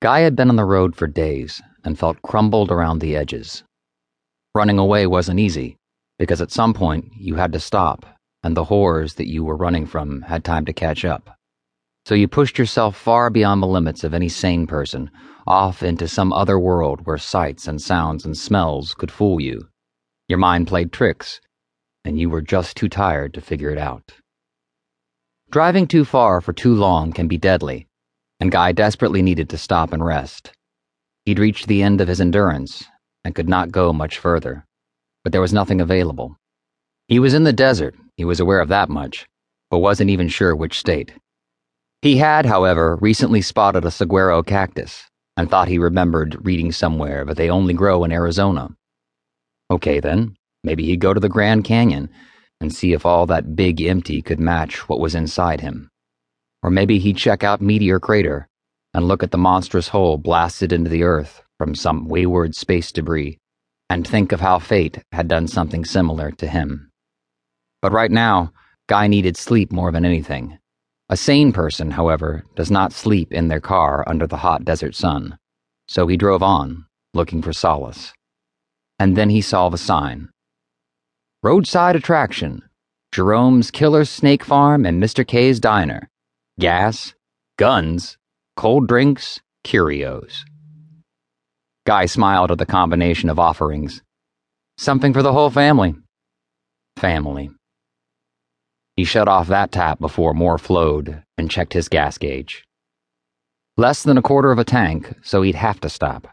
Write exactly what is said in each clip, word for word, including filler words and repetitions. Guy had been on the road for days and felt crumbled around the edges. Running away wasn't easy, because at some point you had to stop, and the horrors that you were running from had time to catch up. So you pushed yourself far beyond the limits of any sane person, off into some other world where sights and sounds and smells could fool you. Your mind played tricks, and you were just too tired to figure it out. Driving too far for too long can be deadly, and Guy desperately needed to stop and rest. He'd reached the end of his endurance and could not go much further, but there was nothing available. He was in the desert, he was aware of that much, but wasn't even sure which state. He had, however, recently spotted a saguaro cactus and thought he remembered reading somewhere that they only grow in Arizona. Okay then, maybe he'd go to the Grand Canyon and see if all that big empty could match what was inside him. Or maybe he'd check out Meteor Crater and look at the monstrous hole blasted into the earth from some wayward space debris and think of how fate had done something similar to him. But right now, Guy needed sleep more than anything. A sane person, however, does not sleep in their car under the hot desert sun. So he drove on, looking for solace. And then he saw the sign. Roadside attraction. Jerome's Killer Snake Farm and Mister K's Diner. Gas, guns, cold drinks, curios. Guy smiled at the combination of offerings. Something for the whole family. Family. He shut off that tap before more flowed and checked his gas gauge. Less than a quarter of a tank, so he'd have to stop.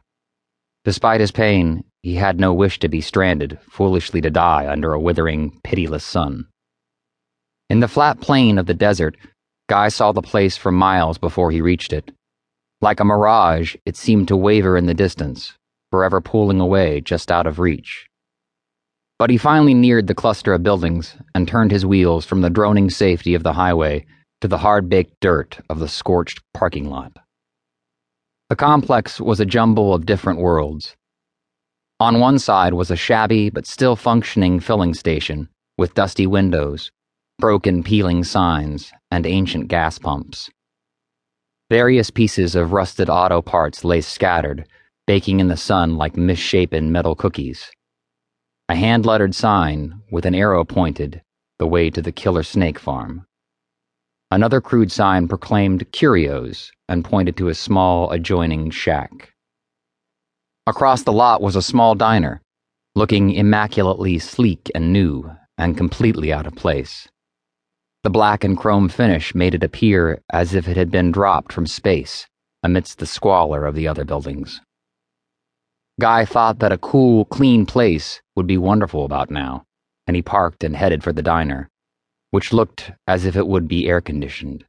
Despite his pain, he had no wish to be stranded, foolishly to die under a withering, pitiless sun. In the flat plain of the desert, Guy saw the place for miles before he reached it. Like a mirage, it seemed to waver in the distance, forever pulling away just out of reach. But he finally neared the cluster of buildings and turned his wheels from the droning safety of the highway to the hard-baked dirt of the scorched parking lot. The complex was a jumble of different worlds. On one side was a shabby but still functioning filling station with dusty windows, broken peeling signs, and ancient gas pumps. Various pieces of rusted auto parts lay scattered, baking in the sun like misshapen metal cookies. A hand-lettered sign with an arrow pointed the way to the Killer Snake Farm. Another crude sign proclaimed Curios and pointed to a small adjoining shack. Across the lot was a small diner, looking immaculately sleek and new and completely out of place. The black and chrome finish made it appear as if it had been dropped from space amidst the squalor of the other buildings. Guy thought that a cool, clean place would be wonderful about now, and he parked and headed for the diner, which looked as if it would be air-conditioned.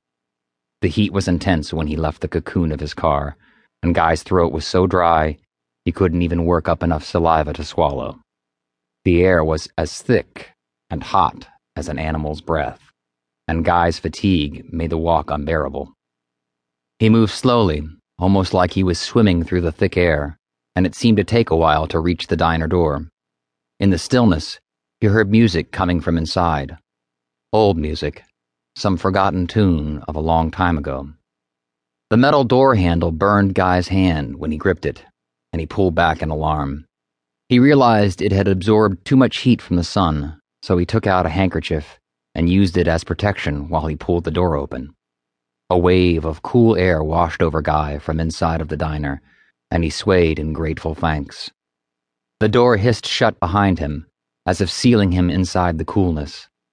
The heat was intense when he left the cocoon of his car, and Guy's throat was so dry he couldn't even work up enough saliva to swallow. The air was as thick and hot as an animal's breath, and Guy's fatigue made the walk unbearable. He moved slowly, almost like he was swimming through the thick air, and it seemed to take a while to reach the diner door. In the stillness, he heard music coming from inside. Old music, some forgotten tune of a long time ago. The metal door handle burned Guy's hand when he gripped it, and he pulled back in alarm. He realized it had absorbed too much heat from the sun, so he took out a handkerchief and used it as protection while he pulled the door open. A wave of cool air washed over Guy from inside of the diner, and he swayed in grateful thanks. The door hissed shut behind him, as if sealing him inside the coolness,